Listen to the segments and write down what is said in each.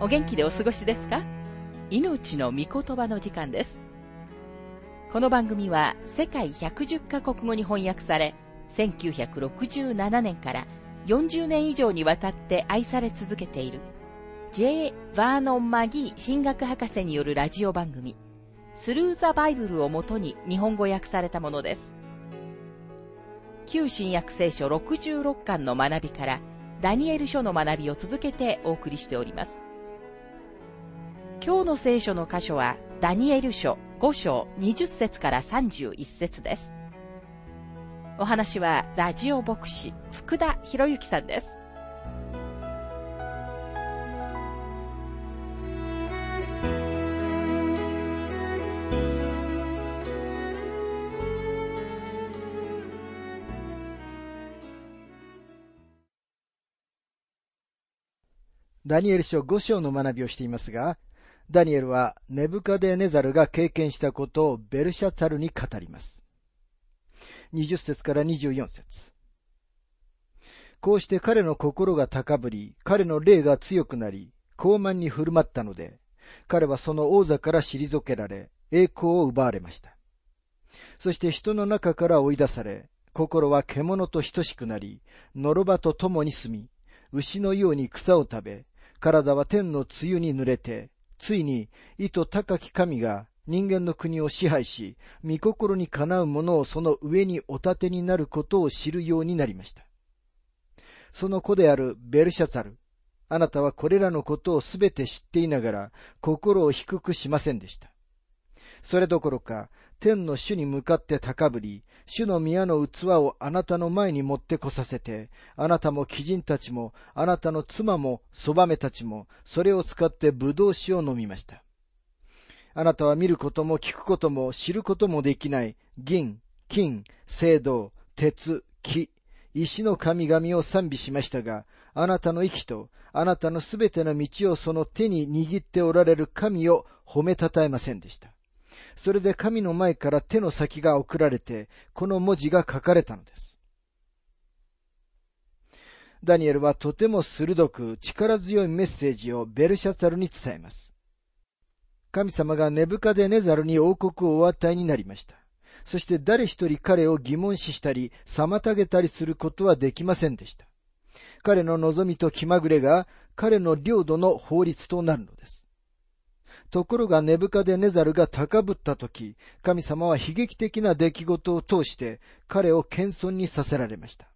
お元気でお過ごしですか？命の御言葉の時間です。この番組は世界110カ国語に翻訳され、1967年から40年以上にわたって愛され続けている J. Vernon McGee 神学博士によるラジオ番組スルーザバイブルをもとに日本語訳されたものです。旧新約聖書66巻の学びからダニエル書の学びを続けてお送りしております。今日の聖書の箇所はダニエル書5章20節から31節です。お話はラジオ牧師福田博之さんです。ダニエル書5章の学びをしていますが、ダニエルはネブカデネザルが経験したことをベルシャツァルに語ります。20節から24節。こうして彼の心が高ぶり、彼の霊が強くなり、傲慢に振る舞ったので、彼はその王座から退けられ、栄光を奪われました。そして人の中から追い出され、心は獣と等しくなり、のろばと共に住み、牛のように草を食べ、体は天の露に濡れて、ついに意図高き神が人間の国を支配し、御心にかなうものをその上にお立てになることを知るようになりました。その子であるベルシャツァル、あなたはこれらのことをすべて知っていながら心を低くしませんでした。それどころか天の主に向かって高ぶり、主の宮の器をあなたの前に持ってこさせて、あなたも貴人たちも、あなたの妻も、そばめたちも、それを使ってぶどう酒を飲みました。あなたは見ることも聞くことも知ることもできない、銀、金、青銅、鉄、木、石の神々を賛美しましたが、あなたの息と、あなたのすべての道をその手に握っておられる神を褒めたたえませんでした。それで神の前から手の先が送られて、この文字が書かれたのです。ダニエルはとても鋭く力強いメッセージをベルシャツァルに伝えます。神様がネブカデネザルに王国をお与えになりました。そして誰一人彼を疑問視したり、妨げたりすることはできませんでした。彼の望みと気まぐれが彼の領土の法律となるのです。ところがネブカデネザルが高ぶったとき、神様は悲劇的な出来事を通して彼を謙遜にさせられました。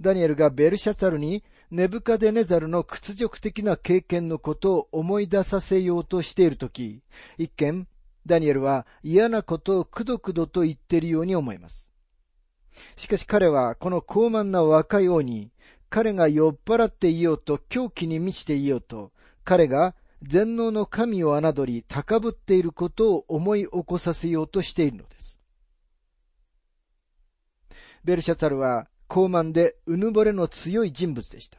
ダニエルがベルシャツァルにネブカデネザルの屈辱的な経験のことを思い出させようとしているとき、一見、ダニエルは嫌なことをくどくどと言っているように思います。しかし彼はこの傲慢な若い王に、彼が酔っ払っていようと狂気に満ちていようと、彼が全能の神を侮り、高ぶっていることを思い起こさせようとしているのです。ベルシャツァルは、傲慢でうぬぼれの強い人物でした。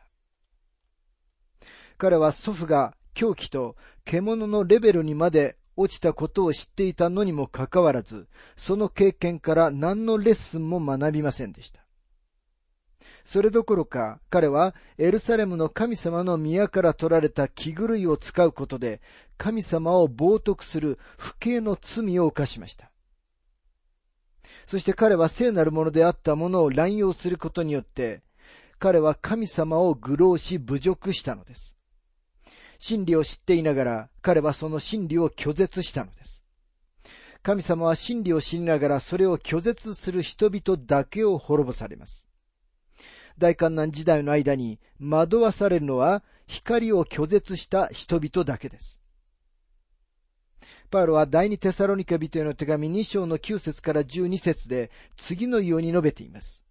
彼は祖父が狂気と獣のレベルにまで落ちたことを知っていたのにもかかわらず、その経験から何のレッスンも学びませんでした。それどころか、彼はエルサレムの神様の宮から取られた器具類を使うことで、神様を冒涜する不敬の罪を犯しました。そして彼は聖なるものであったものを乱用することによって、彼は神様を愚弄し侮辱したのです。真理を知っていながら、彼はその真理を拒絶したのです。神様は真理を知りながら、それを拒絶する人々だけを滅ぼされます。大観難時代の間に惑わされるのは光を拒絶した人々だけです。パウロは第二テサロニケ人への手紙2章の9節から12節で次のように述べています。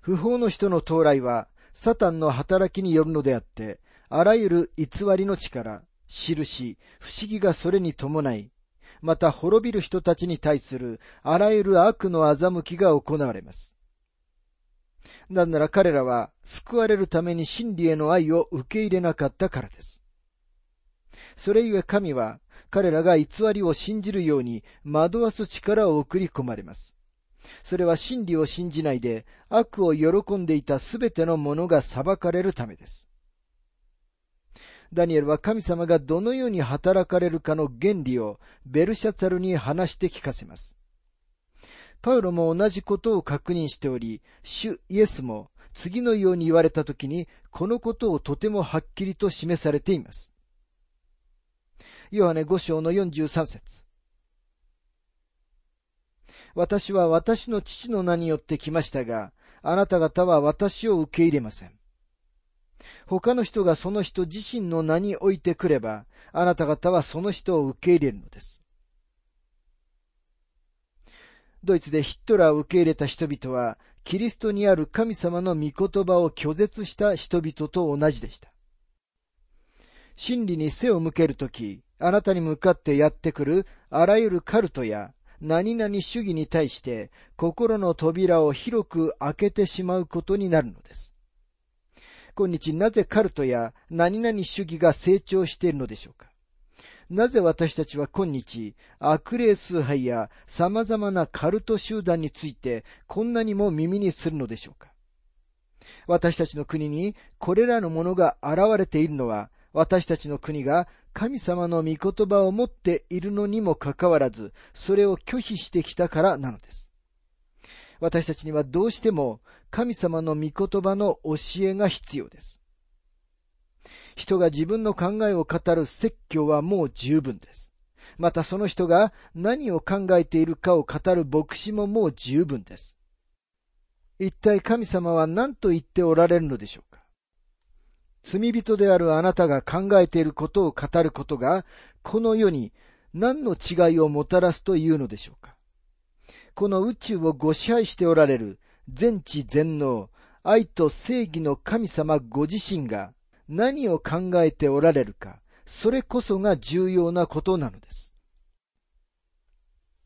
不法の人の到来はサタンの働きによるのであって、あらゆる偽りの力、印、不思議がそれに伴い、また滅びる人たちに対するあらゆる悪の欺きが行われます。なんなら彼らは救われるために真理への愛を受け入れなかったからです。それゆえ神は彼らが偽りを信じるように惑わす力を送り込まれます。それは真理を信じないで悪を喜んでいたすべての者が裁かれるためです。ダニエルは神様がどのように働かれるかの原理をベルシャツァルに話して聞かせます。パウロも同じことを確認しており、主イエスも次のように言われたときに、このことをとてもはっきりと示されています。ヨハネ5章の43節。私は私の父の名によって来ましたが、あなた方は私を受け入れません。他の人がその人自身の名においてくれば、あなた方はその人を受け入れるのです。ドイツでヒットラーを受け入れた人々は、キリストにある神様の御言葉を拒絶した人々と同じでした。真理に背を向けるとき、あなたに向かってやってくるあらゆるカルトや何々主義に対して、心の扉を広く開けてしまうことになるのです。今日なぜカルトや何々主義が成長しているのでしょうか。なぜ私たちは今日、悪霊崇拝や様々なカルト集団についてこんなにも耳にするのでしょうか。私たちの国にこれらのものが現れているのは、私たちの国が神様の御言葉を持っているのにもかかわらず、それを拒否してきたからなのです。私たちにはどうしても神様の御言葉の教えが必要です。人が自分の考えを語る説教はもう十分です。またその人が何を考えているかを語る牧師ももう十分です。一体神様は何と言っておられるのでしょうか。罪人であるあなたが考えていることを語ることが、この世に何の違いをもたらすというのでしょうか。この宇宙をご支配しておられる全知全能、愛と正義の神様ご自身が何を考えておられるか、それこそが重要なことなのです。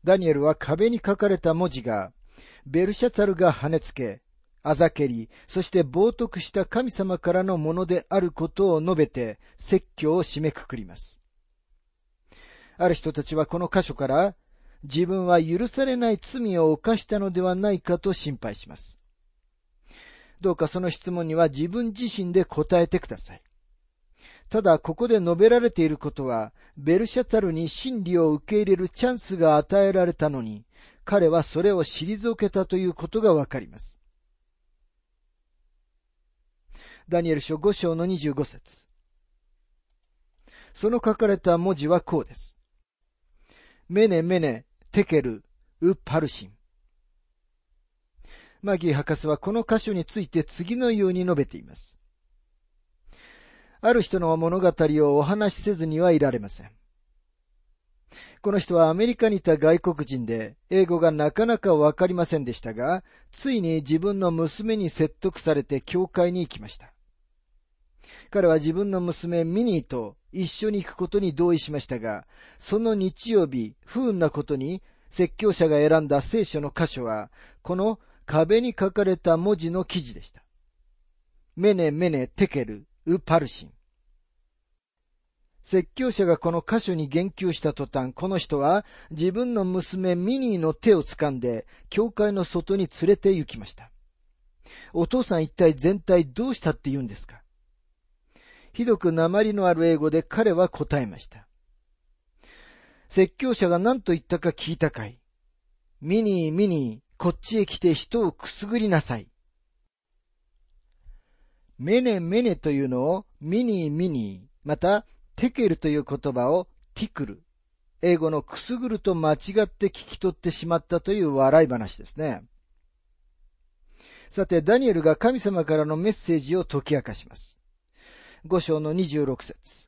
ダニエルは壁に書かれた文字が、ベルシャツァルが跳ねつけ、あざけり、そして冒涜した神様からのものであることを述べて、説教を締めくくります。ある人たちはこの箇所から、自分は許されない罪を犯したのではないかと心配します。どうかその質問には自分自身で答えてください。ただ、ここで述べられていることは、ベルシャツァルに真理を受け入れるチャンスが与えられたのに、彼はそれを退けたということがわかります。ダニエル書5章の25節。その書かれた文字はこうです。メネメネ、テケル、ウパルシン。マギー博士はこの箇所について次のように述べています。ある人の物語をお話しせずにはいられません。この人はアメリカにいた外国人で、英語がなかなかわかりませんでしたが、ついに自分の娘に説得されて教会に行きました。彼は自分の娘ミニーと一緒に行くことに同意しましたが、その日曜日、不運なことに説教者が選んだ聖書の箇所は、この壁に書かれた文字の記事でした。メネメネテケルウパルシン。説教者がこの箇所に言及した途端、この人は自分の娘ミニーの手を掴んで、教会の外に連れて行きました。お父さん一体全体どうしたって言うんですか。ひどく訛りのある英語で彼は答えました。説教者が何と言ったか聞いたかい。ミニーミニー、こっちへ来て人をくすぐりなさい。メネメネというのをミニーミニー、またテケルという言葉をティクル、英語のくすぐると間違って聞き取ってしまったという笑い話ですね。さて、ダニエルが神様からのメッセージを解き明かします。5章の26節。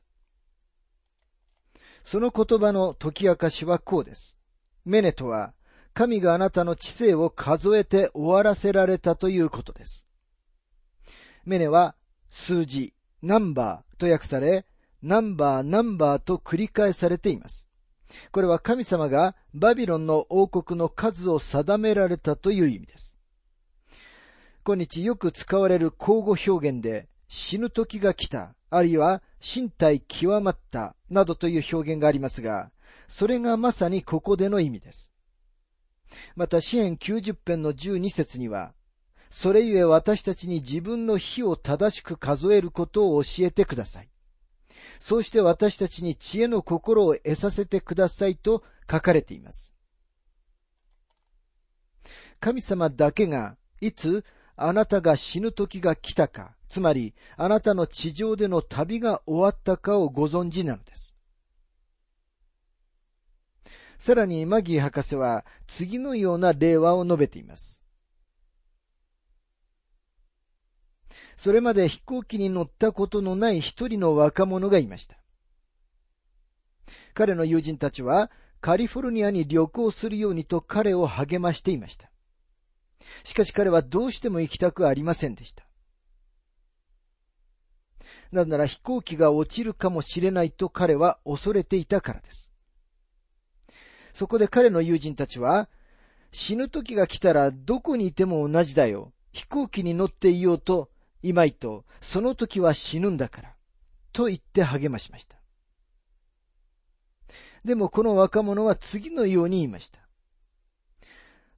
その言葉の解き明かしはこうです。メネとは、神があなたの知性を数えて終わらせられたということです。メネは、数字、ナンバーと訳され、ナンバー、ナンバーと繰り返されています。これは神様がバビロンの王国の数を定められたという意味です。今日よく使われる口語表現で、死ぬ時が来た、あるいは身体極まった、などという表現がありますが、それがまさにここでの意味です。また詩編90編の12節には、それゆえ私たちに自分の日を正しく数えることを教えてください。そうして私たちに知恵の心を得させてくださいと書かれています。神様だけが、いつあなたが死ぬ時が来たか、つまりあなたの地上での旅が終わったかをご存知なのです。さらにマギー博士は次のような例話を述べています。それまで飛行機に乗ったことのない一人の若者がいました。彼の友人たちはカリフォルニアに旅行するようにと彼を励ましていました。しかし彼はどうしても行きたくありませんでした。なぜなら飛行機が落ちるかもしれないと彼は恐れていたからです。そこで彼の友人たちは、死ぬ時が来たらどこにいても同じだよ。飛行機に乗っていようと、いまいと、その時は死ぬんだから、と言って励ましました。でもこの若者は次のように言いました。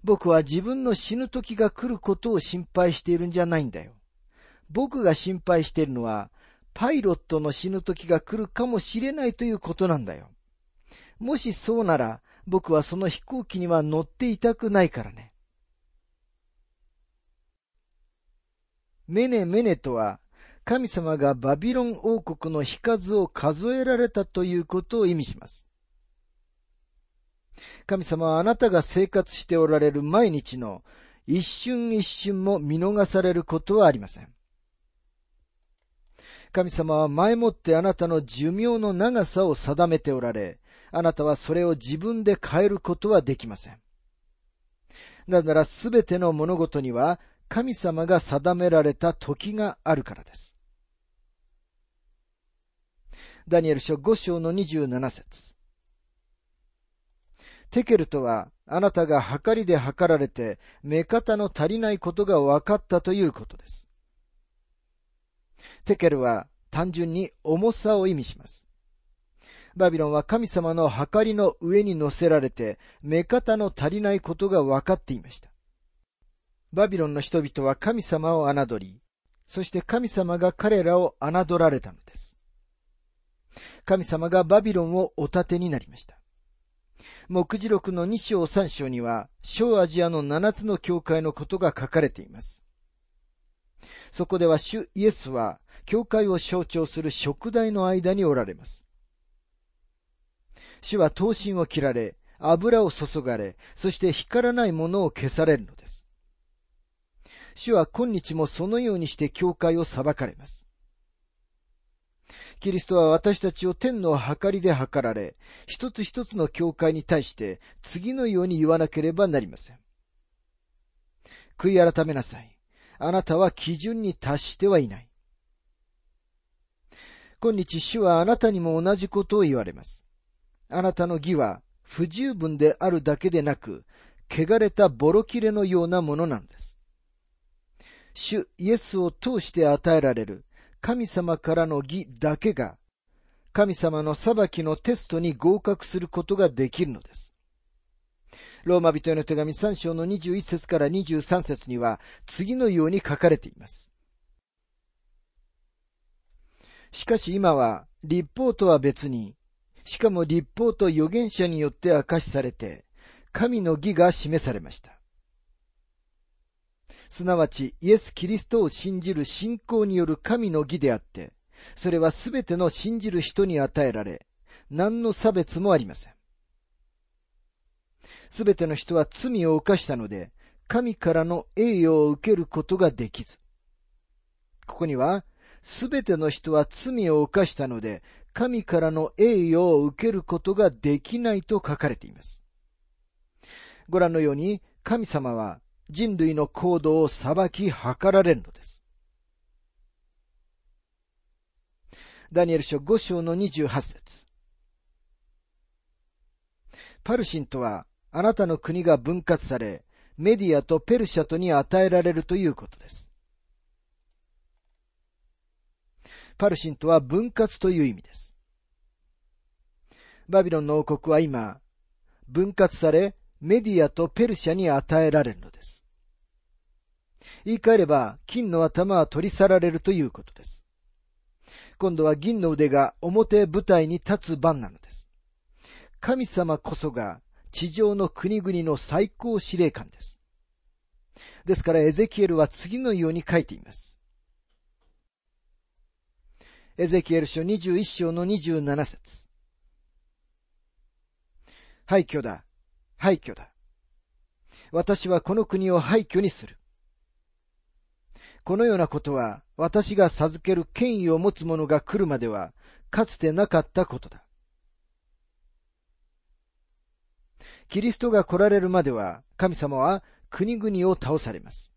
僕は自分の死ぬ時が来ることを心配しているんじゃないんだよ。僕が心配しているのは、パイロットの死ぬ時が来るかもしれないということなんだよ。もしそうなら、僕はその飛行機には乗っていたくないからね。メネメネとは、神様がバビロン王国の日数を数えられたということを意味します。神様はあなたが生活しておられる毎日の一瞬一瞬も見逃されることはありません。神様は前もってあなたの寿命の長さを定めておられ、あなたはそれを自分で変えることはできません。なぜならすべての物事には神様が定められた時があるからです。ダニエル書5章の27節。テケルとは、あなたが計りで計られて、目方の足りないことが分かったということです。テケルは、単純に重さを意味します。バビロンは神様の計りの上に乗せられて、目方の足りないことが分かっていました。バビロンの人々は神様を侮り、そして神様が彼らを侮られたのです。神様がバビロンをお立てになりました。目次録の2章3章には、小アジアの7つの教会のことが書かれています。そこでは主イエスは、教会を象徴する燭台の間におられます。主は刀身を切られ、油を注がれ、そして光らないものを消されるのです。主は今日もそのようにして教会を裁かれます。キリストは私たちを天の計りで計られ、一つ一つの教会に対して次のように言わなければなりません。悔い改めなさい。あなたは基準に達してはいない。今日主はあなたにも同じことを言われます。あなたの義は不十分であるだけでなく、汚れたボロ切れのようなものなんです。主イエスを通して与えられる神様からの義だけが、神様の裁きのテストに合格することができるのです。ローマ人への手紙3章の21節から23節には、次のように書かれています。しかし今は、律法とは別に、しかも律法と預言者によって明かしされて、神の義が示されました。すなわち、イエス・キリストを信じる信仰による神の義であって、それはすべての信じる人に与えられ、何の差別もありません。すべての人は罪を犯したので、神からの栄誉を受けることができず。ここには、すべての人は罪を犯したので、神からの栄誉を受けることができないと書かれています。ご覧のように、神様は、人類の行動を裁き計られるのです。ダニエル書5章の28節。パルシンとは、あなたの国が分割され、メディアとペルシャとに与えられるということです。パルシンとは分割という意味です。バビロンの王国は今、分割され、メディアとペルシャに与えられるのです。言い換えれば、金の頭は取り去られるということです。今度は銀の腕が表舞台に立つ番なのです。神様こそが地上の国々の最高司令官です。ですからエゼキエルは次のように書いています。エゼキエル書21章の27節。廃墟だ、廃墟だ。私はこの国を廃墟にする。このようなことは、私が授ける権威を持つ者が来るまでは、かつてなかったことだ。キリストが来られるまでは、神様は国々を倒されます。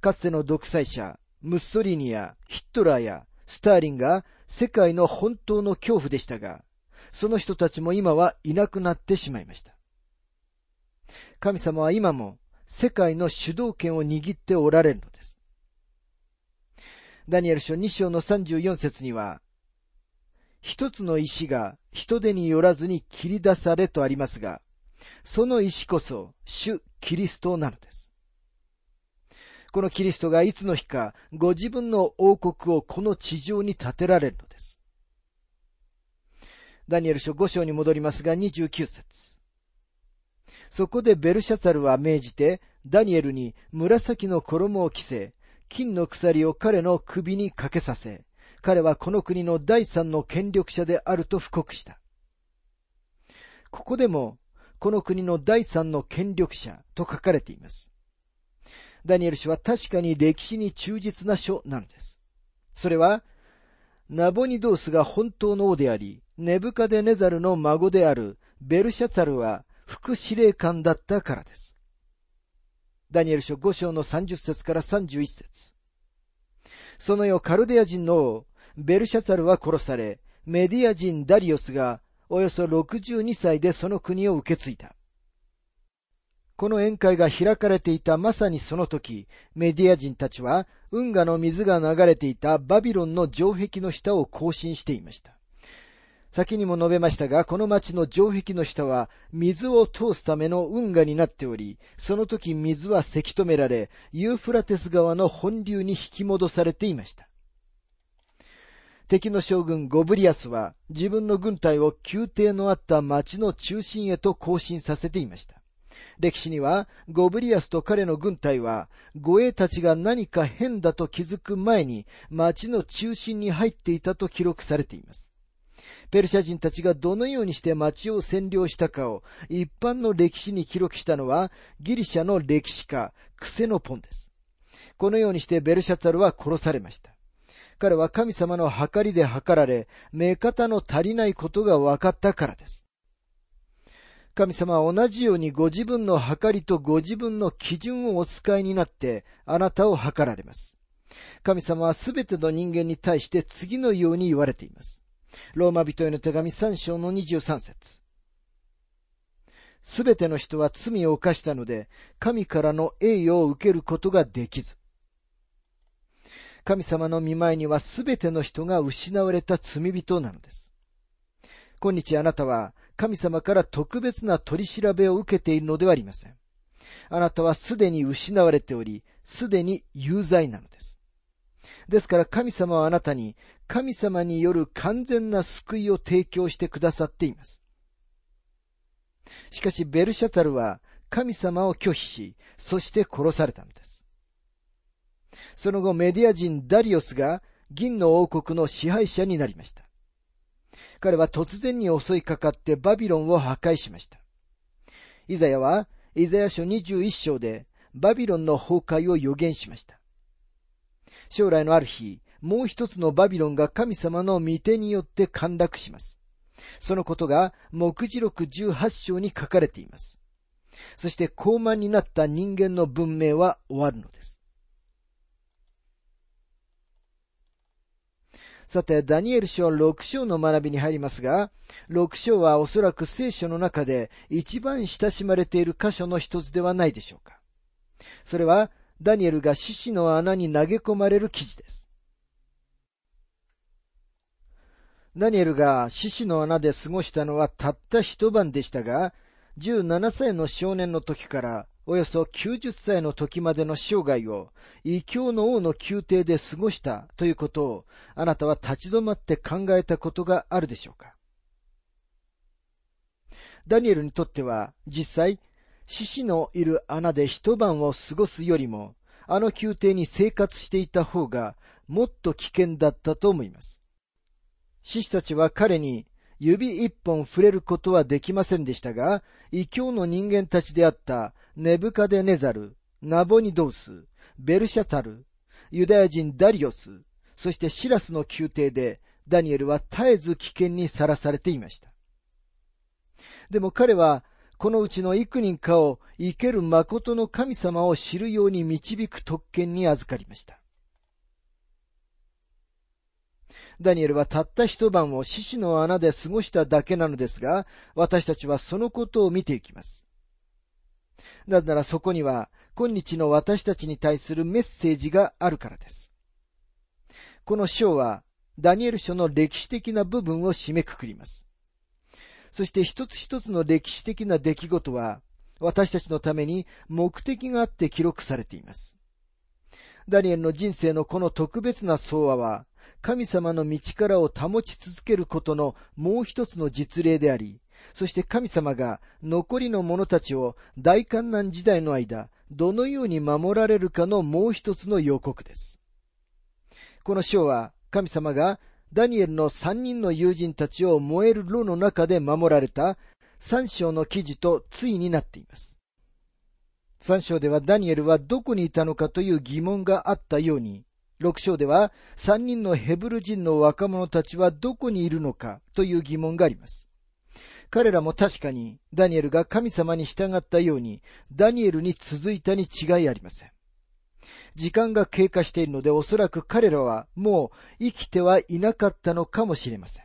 かつての独裁者、ムッソリーニやヒットラーやスターリンが世界の本当の恐怖でしたが、その人たちも今はいなくなってしまいました。神様は今も、世界の主導権を握っておられるのです。ダニエル書2章の34節には、一つの石が人手によらずに切り出されとありますが、その石こそ主キリストなのです。このキリストがいつの日かご自分の王国をこの地上に建てられるのです。ダニエル書5章に戻りますが29節。そこでベルシャツァルは命じて、ダニエルに紫の衣を着せ、金の鎖を彼の首にかけさせ、彼はこの国の第三の権力者であると布告した。ここでも、この国の第三の権力者と書かれています。ダニエル書は確かに歴史に忠実な書なのです。それは、ナボニドースが本当の王であり、ネブカデネザルの孫であるベルシャツァルは、副司令官だったからです。ダニエル書5章の30節から31節。その夜カルデア人の王、ベルシャツァルは殺され、メディア人ダリオスがおよそ62歳でその国を受け継いだ。この宴会が開かれていたまさにその時、メディア人たちは運河の水が流れていたバビロンの城壁の下を行進していました。先にも述べましたが、この町の城壁の下は水を通すための運河になっており、その時水はせき止められ、ユーフラテス川の本流に引き戻されていました。敵の将軍ゴブリアスは自分の軍隊を宮廷のあった町の中心へと行進させていました。歴史には、ゴブリアスと彼の軍隊は、護衛たちが何か変だと気づく前に町の中心に入っていたと記録されています。ペルシャ人たちがどのようにして町を占領したかを一般の歴史に記録したのはギリシャの歴史家クセノポンです。このようにしてベルシャツァルは殺されました。彼は神様の計りで計られ、目方の足りないことが分かったからです。神様は同じようにご自分の計りとご自分の基準をお使いになってあなたを計られます。神様はすべての人間に対して次のように言われています。ローマ人への手紙3章の23節。すべての人は罪を犯したので、神からの栄誉を受けることができず。神様の御前にはすべての人が失われた罪人なのです。今日あなたは神様から特別な取り調べを受けているのではありません。あなたはすでに失われており、すでに有罪なのです。ですから神様はあなたに、神様による完全な救いを提供してくださっています。しかしベルシャツァルは神様を拒否し、そして殺されたのです。その後メディア人ダリオスが銀の王国の支配者になりました。彼は突然に襲いかかってバビロンを破壊しました。イザヤはイザヤ書21章でバビロンの崩壊を予言しました。将来のある日、もう一つのバビロンが神様の御手によって陥落します。そのことが、黙示録18章に書かれています。そして、高慢になった人間の文明は終わるのです。さて、ダニエル書6章の学びに入りますが、6章はおそらく聖書の中で一番親しまれている箇所の一つではないでしょうか。それは、ダニエルが獅子の穴に投げ込まれる記事です。ダニエルが獅子の穴で過ごしたのはたった一晩でしたが、17歳の少年の時からおよそ90歳の時までの生涯を異教の王の宮廷で過ごしたということを、あなたは立ち止まって考えたことがあるでしょうか。ダニエルにとっては、実際、獅子のいる穴で一晩を過ごすよりも、あの宮廷に生活していた方がもっと危険だったと思います。獅子たちは彼に指一本触れることはできませんでしたが、異教の人間たちであったネブカデネザル、ナボニドウス、ベルシャサル、ユダヤ人ダリオス、そしてシラスの宮廷でダニエルは絶えず危険にさらされていました。でも彼はこのうちの幾人かを生ける誠の神様を知るように導く特権に預かりました。ダニエルはたった一晩を獅子の穴で過ごしただけなのですが、私たちはそのことを見ていきます。なぜならそこには、今日の私たちに対するメッセージがあるからです。この章は、ダニエル書の歴史的な部分を締めくくります。そして一つ一つの歴史的な出来事は、私たちのために目的があって記録されています。ダニエルの人生のこの特別な相和は、神様の道からを保ち続けることのもう一つの実例であり、そして神様が残りの者たちを大患難時代の間、どのように守られるかのもう一つの予告です。この章は神様がダニエルの三人の友人たちを燃える炉の中で守られた三章の記事と対になっています。三章ではダニエルはどこにいたのかという疑問があったように、6章では3人のヘブル人の若者たちはどこにいるのかという疑問があります。彼らも確かにダニエルが神様に従ったようにダニエルに続いたに違いありません。時間が経過しているのでおそらく彼らはもう生きてはいなかったのかもしれません。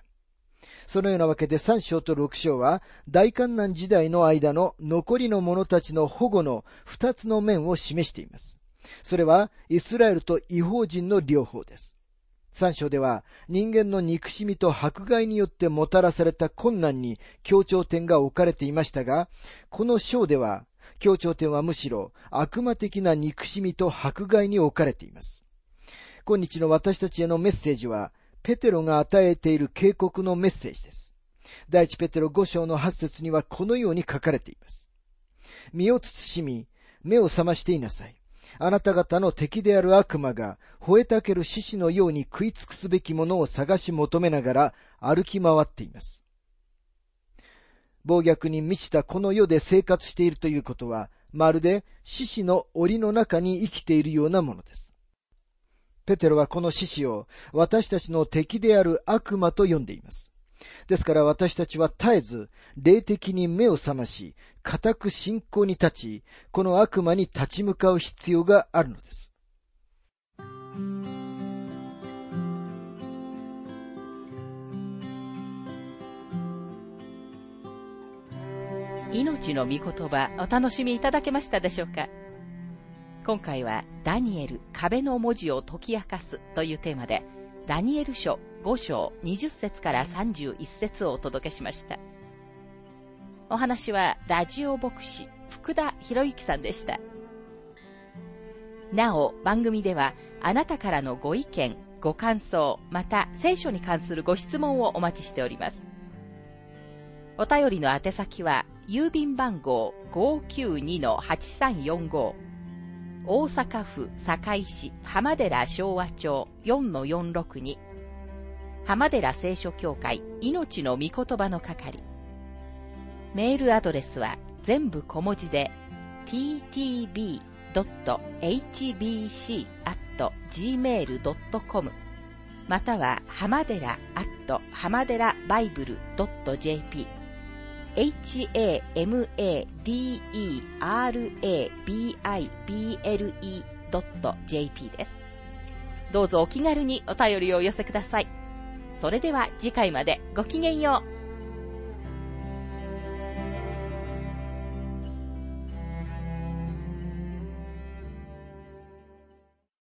そのようなわけで3章と6章は大患難時代の間の残りの者たちの保護の2つの面を示しています。それはイスラエルと異邦人の両方です。3章では人間の憎しみと迫害によってもたらされた困難に強調点が置かれていましたが、この章では強調点はむしろ悪魔的な憎しみと迫害に置かれています。今日の私たちへのメッセージは、ペテロが与えている警告のメッセージです。第一ペテロ5章の8節にはこのように書かれています。身を慎み、目を覚ましていなさい。あなた方の敵である悪魔が、吠えたける獅子のように食い尽くすべきものを探し求めながら歩き回っています。暴虐に満ちたこの世で生活しているということは、まるで獅子の檻の中に生きているようなものです。ペテロはこの獅子を私たちの敵である悪魔と呼んでいます。ですから私たちは絶えず霊的に目を覚まし、固く信仰に立ち、この悪魔に立ち向かう必要があるのです。命の御言葉、お楽しみいただけましたでしょうか。今回はダニエル、壁の文字を解き明かすというテーマで、ダニエル書5章20節から31節をお届けしました。お話はラジオ牧師福田博之さんでした。なお番組ではあなたからのご意見、ご感想、また聖書に関するご質問をお待ちしております。お便りの宛先は郵便番号 592-8345。大阪府堺市浜寺昭和町 4-462 浜寺聖書協会命の御言葉の係。メールアドレスは全部小文字で ttb.hbc@gmail.com または浜寺浜寺バイブル .jp hamadera.bible.jp です。どうぞお気軽にお便りをお寄せください。それでは次回までごきげんよう。